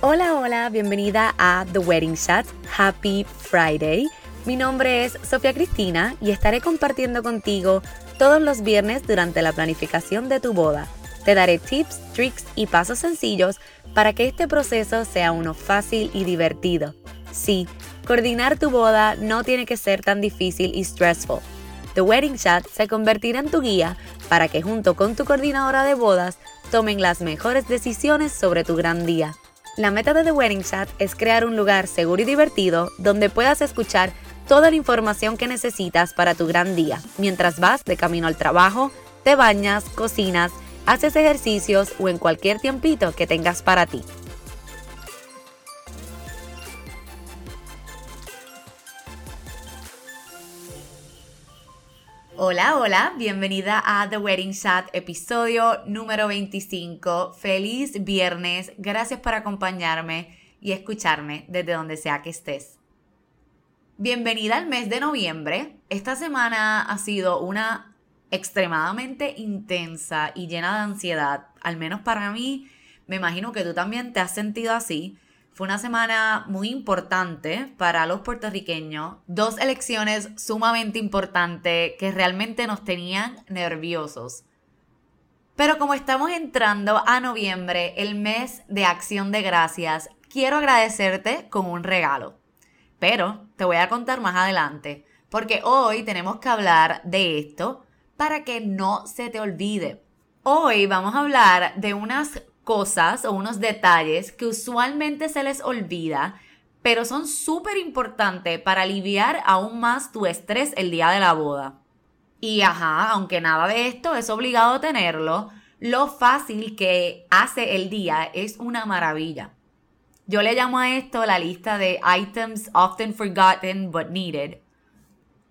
Hola, hola, bienvenida a The Wedding Chat. Happy Friday. Mi nombre es Sofía Cristina y estaré compartiendo contigo todos los viernes durante la planificación de tu boda. Te daré tips, tricks y pasos sencillos para que este proceso sea uno fácil y divertido. Sí, coordinar tu boda no tiene que ser tan difícil y stressful. The Wedding Chat se convertirá en tu guía para que junto con tu coordinadora de bodas tomen las mejores decisiones sobre tu gran día. La meta de The Wedding Chat es crear un lugar seguro y divertido donde puedas escuchar toda la información que necesitas para tu gran día, mientras vas de camino al trabajo, te bañas, cocinas, haces ejercicios o en cualquier tiempito que tengas para ti. Hola, hola, bienvenida a The Wedding Chat, episodio número 25. Feliz viernes, gracias por acompañarme y escucharme desde donde sea que estés. Bienvenida al mes de noviembre. Esta semana ha sido una extremadamente intensa y llena de ansiedad, al menos para mí. Me imagino que tú también te has sentido así. Fue una semana muy importante para los puertorriqueños, dos elecciones sumamente importantes que realmente nos tenían nerviosos. Pero como estamos entrando a noviembre, el mes de Acción de Gracias, quiero agradecerte con un regalo. Pero te voy a contar más adelante, porque hoy tenemos que hablar de esto para que no se te olvide. Hoy vamos a hablar de unas cosas o unos detalles que usualmente se les olvida, pero son súper importantes para aliviar aún más tu estrés el día de la boda. Y aunque nada de esto es obligado a tenerlo, lo fácil que hace el día es una maravilla. Yo le llamo a esto la lista de Items Often Forgotten But Needed.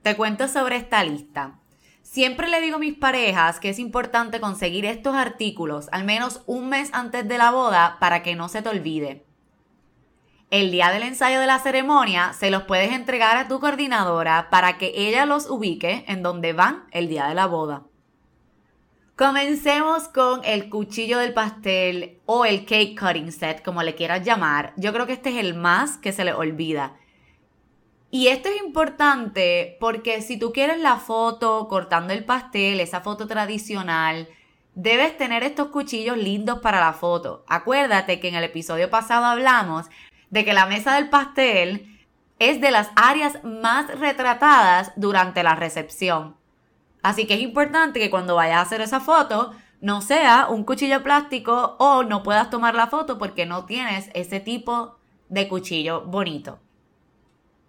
Te cuento sobre esta lista. Siempre le digo a mis parejas que es importante conseguir estos artículos al menos un mes antes de la boda para que no se te olvide. El día del ensayo de la ceremonia se los puedes entregar a tu coordinadora para que ella los ubique en donde van el día de la boda. Comencemos con el cuchillo del pastel o el cake cutting set, como le quieras llamar. Yo creo que este es el más que se les olvida. Y esto es importante porque si tú quieres la foto cortando el pastel, esa foto tradicional, debes tener estos cuchillos lindos para la foto. Acuérdate que en el episodio pasado hablamos de que la mesa del pastel es de las áreas más retratadas durante la recepción. Así que es importante que cuando vayas a hacer esa foto no sea un cuchillo plástico o no puedas tomar la foto porque no tienes ese tipo de cuchillo bonito.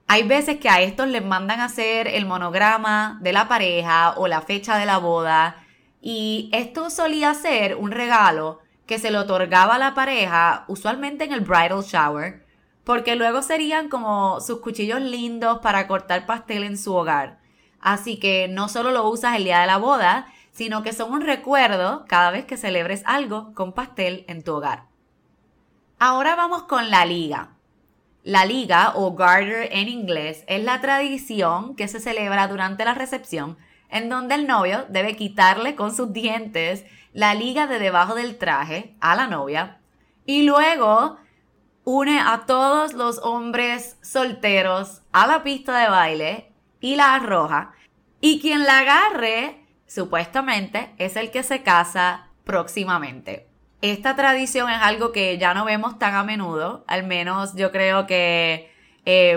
Hay veces que a estos les mandan a hacer el monograma de la pareja o la fecha de la boda, y esto solía ser un regalo que se le otorgaba a la pareja usualmente en el bridal shower, porque luego serían como sus cuchillos lindos para cortar pastel en su hogar. Así que no solo lo usas el día de la boda, sino que son un recuerdo cada vez que celebres algo con pastel en tu hogar. Ahora vamos con la liga. La liga, o garter en inglés, es la tradición que se celebra durante la recepción en donde el novio debe quitarle con sus dientes la liga de debajo del traje a la novia y luego une a todos los hombres solteros a la pista de baile y la arroja, y quien la agarre supuestamente es el que se casa próximamente. Esta tradición es algo que ya no vemos tan a menudo, al menos yo creo que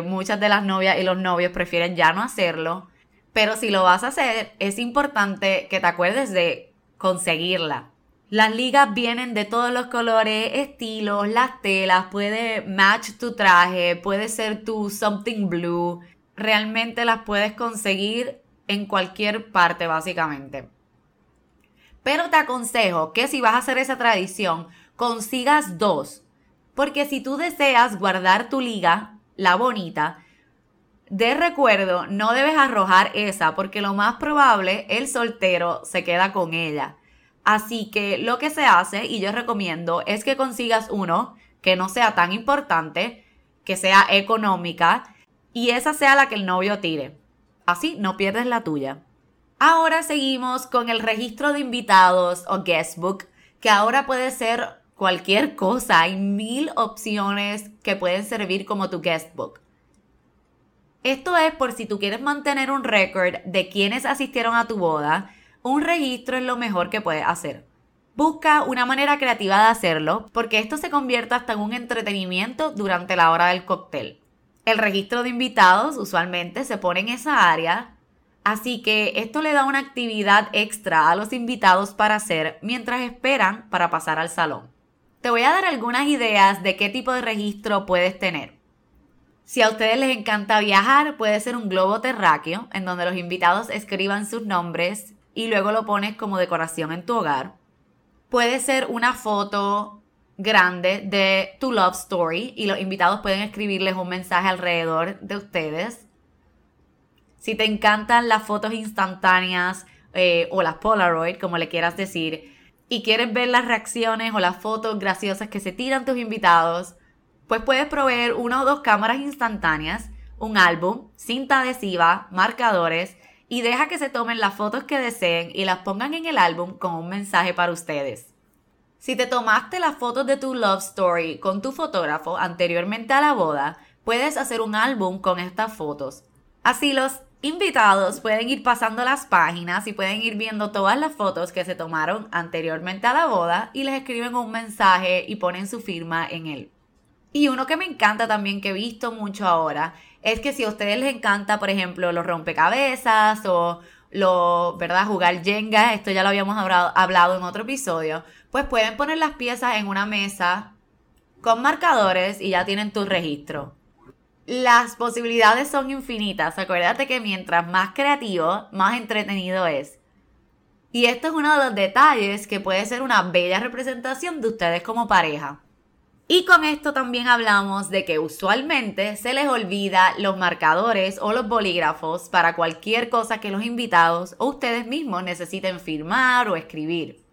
muchas de las novias y los novios prefieren ya no hacerlo, pero si lo vas a hacer es importante que te acuerdes de conseguirla. Las ligas vienen de todos los colores, estilos, las telas, puede match tu traje, puede ser tu something blue, realmente las puedes conseguir en cualquier parte básicamente. Pero te aconsejo que si vas a hacer esa tradición, consigas dos. Porque si tú deseas guardar tu liga, la bonita, de recuerdo, no debes arrojar esa, porque lo más probable, el soltero se queda con ella. Así que lo que se hace, y yo recomiendo, es que consigas uno que no sea tan importante, que sea económica, y esa sea la que el novio tire. Así no pierdes la tuya. Ahora seguimos con el registro de invitados o guestbook, que ahora puede ser cualquier cosa. Hay 1000 opciones que pueden servir como tu guestbook. Esto es por si tú quieres mantener un récord de quienes asistieron a tu boda, un registro es lo mejor que puedes hacer. Busca una manera creativa de hacerlo, porque esto se convierte hasta en un entretenimiento durante la hora del cóctel. El registro de invitados usualmente se pone en esa área, así que esto le da una actividad extra a los invitados para hacer mientras esperan para pasar al salón. Te voy a dar algunas ideas de qué tipo de registro puedes tener. Si a ustedes les encanta viajar, puede ser un globo terráqueo, en donde los invitados escriban sus nombres y luego lo pones como decoración en tu hogar. Puede ser una foto grande de tu love story y los invitados pueden escribirles un mensaje alrededor de ustedes. Si te encantan las fotos instantáneas o las Polaroid, como le quieras decir, y quieres ver las reacciones o las fotos graciosas que se tiran tus invitados, pues puedes proveer 1 o 2 cámaras instantáneas, un álbum, cinta adhesiva, marcadores, y deja que se tomen las fotos que deseen y las pongan en el álbum con un mensaje para ustedes. Si te tomaste las fotos de tu love story con tu fotógrafo anteriormente a la boda, puedes hacer un álbum con estas fotos. Así los invitados pueden ir pasando las páginas y pueden ir viendo todas las fotos que se tomaron anteriormente a la boda y les escriben un mensaje y ponen su firma en él. Y uno que me encanta también, que he visto mucho ahora, es que si a ustedes les encanta, por ejemplo, los rompecabezas o jugar Jenga, esto ya lo habíamos hablado en otro episodio, pues pueden poner las piezas en una mesa con marcadores y ya tienen tu registro. Las posibilidades son infinitas. Acuérdate que mientras más creativo, más entretenido es. Y esto es uno de los detalles que puede ser una bella representación de ustedes como pareja. Y con esto también hablamos de que usualmente se les olvida los marcadores o los bolígrafos para cualquier cosa que los invitados o ustedes mismos necesiten firmar o escribir.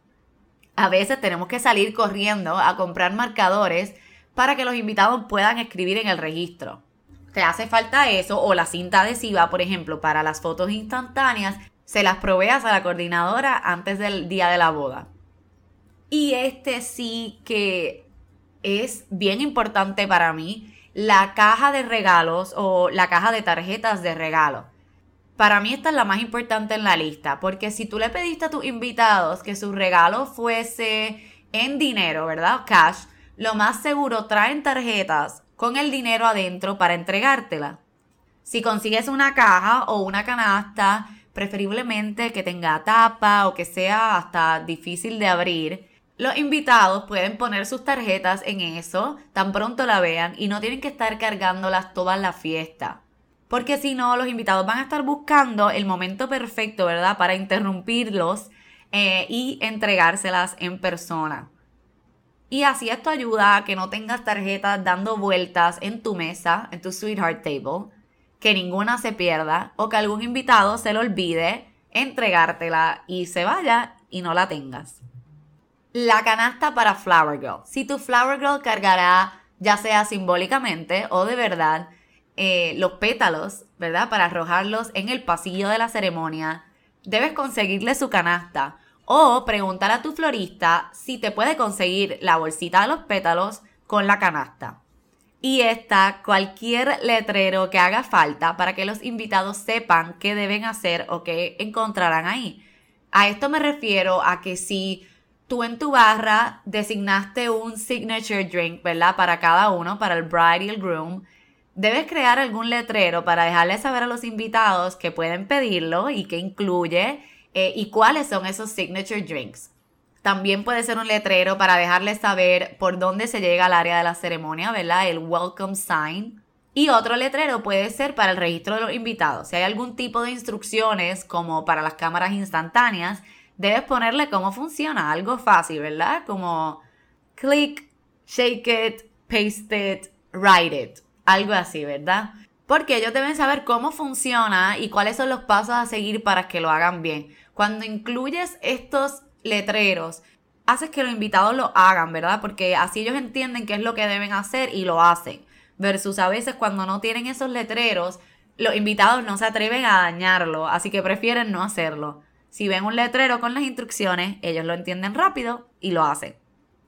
A veces tenemos que salir corriendo a comprar marcadores para que los invitados puedan escribir en el registro. Te hace falta eso, o la cinta adhesiva, por ejemplo, para las fotos instantáneas, se las proveas a la coordinadora antes del día de la boda. Y este sí que es bien importante para mí, la caja de regalos o la caja de tarjetas de regalo. Para mí esta es la más importante en la lista, porque si tú le pediste a tus invitados que su regalo fuese en dinero, ¿verdad? Cash, lo más seguro traen tarjetas con el dinero adentro para entregártela. Si consigues una caja o una canasta, preferiblemente que tenga tapa o que sea hasta difícil de abrir, los invitados pueden poner sus tarjetas en eso tan pronto la vean y no tienen que estar cargándolas toda la fiesta. Porque si no, los invitados van a estar buscando el momento perfecto, ¿verdad?, para interrumpirlos y entregárselas en persona. Y así esto ayuda a que no tengas tarjetas dando vueltas en tu mesa, en tu sweetheart table, que ninguna se pierda o que algún invitado se le olvide entregártela y se vaya y no la tengas. La canasta para Flower Girl. Si tu Flower Girl cargará, ya sea simbólicamente o de verdad, los pétalos, ¿verdad?, para arrojarlos en el pasillo de la ceremonia, debes conseguirle su canasta o preguntar a tu florista si te puede conseguir la bolsita de los pétalos con la canasta. Y está cualquier letrero que haga falta para que los invitados sepan qué deben hacer o qué encontrarán ahí. A esto me refiero a que si tú en tu barra designaste un signature drink, ¿verdad?, para cada uno, para el bride y el groom, debes crear algún letrero para dejarles saber a los invitados que pueden pedirlo y qué incluye y cuáles son esos signature drinks. También puede ser un letrero para dejarles saber por dónde se llega al área de la ceremonia, ¿verdad?, el welcome sign. Y otro letrero puede ser para el registro de los invitados. Si hay algún tipo de instrucciones, como para las cámaras instantáneas, debes ponerle cómo funciona, algo fácil, ¿verdad? Como click, shake it, paste it, write it, algo así, ¿verdad? Porque ellos deben saber cómo funciona y cuáles son los pasos a seguir para que lo hagan bien. Cuando incluyes estos letreros, haces que los invitados lo hagan, ¿verdad? Porque así ellos entienden qué es lo que deben hacer y lo hacen. versus a veces cuando no tienen esos letreros, los invitados no se atreven a dañarlo, así que prefieren no hacerlo. Si ven un letrero con las instrucciones, ellos lo entienden rápido y lo hacen.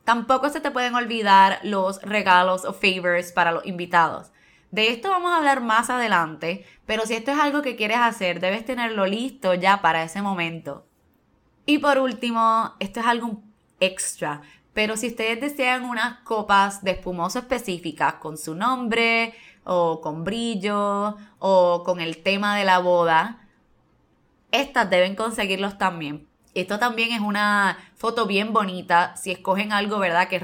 Tampoco se te pueden olvidar los regalos o favors para los invitados. De esto vamos a hablar más adelante, pero si esto es algo que quieres hacer, debes tenerlo listo ya para ese momento. Y por último, esto es algo extra, pero si ustedes desean unas copas de espumoso específicas con su nombre, o con brillo, o con el tema de la boda, estas deben conseguirlos también. Esto también es una foto bien bonita. Si escogen algo, ¿verdad?, que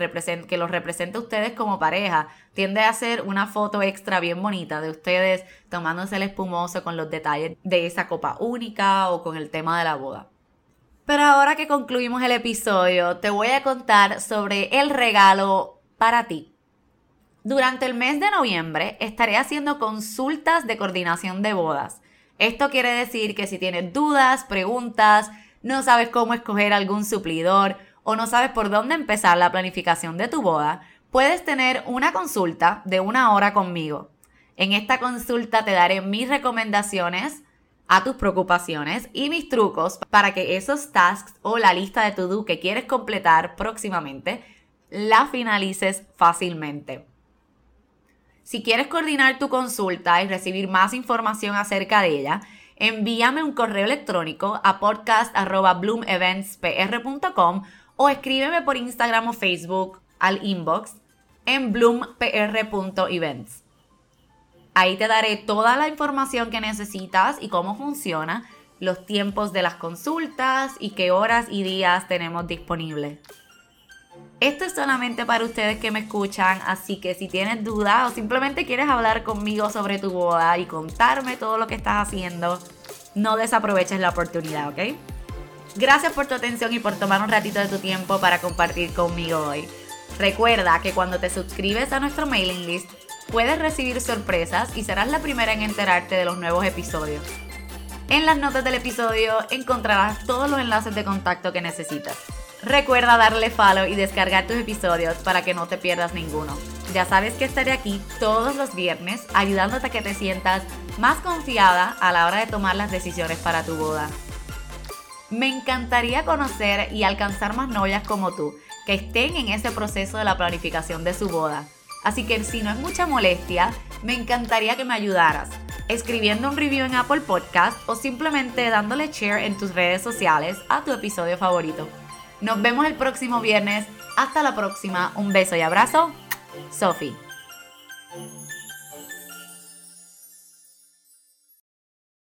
los represente a ustedes como pareja, tiende a ser una foto extra bien bonita de ustedes tomándose el espumoso con los detalles de esa copa única o con el tema de la boda. Pero ahora que concluimos el episodio, te voy a contar sobre el regalo para ti. Durante el mes de noviembre estaré haciendo consultas de coordinación de bodas. Esto quiere decir que si tienes dudas, preguntas, no sabes cómo escoger algún suplidor o no sabes por dónde empezar la planificación de tu boda, puedes tener una consulta de 1 hora conmigo. En esta consulta te daré mis recomendaciones a tus preocupaciones y mis trucos para que esos tasks o la lista de to-do que quieres completar próximamente la finalices fácilmente. Si quieres coordinar tu consulta y recibir más información acerca de ella, envíame un correo electrónico a podcast@bloomeventspr.com o escríbeme por Instagram o Facebook al inbox en bloompr.events. Ahí te daré toda la información que necesitas y cómo funciona, los tiempos de las consultas y qué horas y días tenemos disponibles. Esto es solamente para ustedes que me escuchan, así que si tienes dudas o simplemente quieres hablar conmigo sobre tu boda y contarme todo lo que estás haciendo, no desaproveches la oportunidad, ¿ok? Gracias por tu atención y por tomar un ratito de tu tiempo para compartir conmigo hoy. Recuerda que cuando te suscribes a nuestro mailing list, puedes recibir sorpresas y serás la primera en enterarte de los nuevos episodios. En las notas del episodio encontrarás todos los enlaces de contacto que necesitas. Recuerda darle follow y descargar tus episodios para que no te pierdas ninguno. Ya sabes que estaré aquí todos los viernes ayudándote a que te sientas más confiada a la hora de tomar las decisiones para tu boda. Me encantaría conocer y alcanzar más novias como tú, que estén en ese proceso de la planificación de su boda. Así que si no es mucha molestia, me encantaría que me ayudaras escribiendo un review en Apple Podcast o simplemente dándole share en tus redes sociales a tu episodio favorito. Nos vemos el próximo viernes. Hasta la próxima. Un beso y abrazo. Sofi.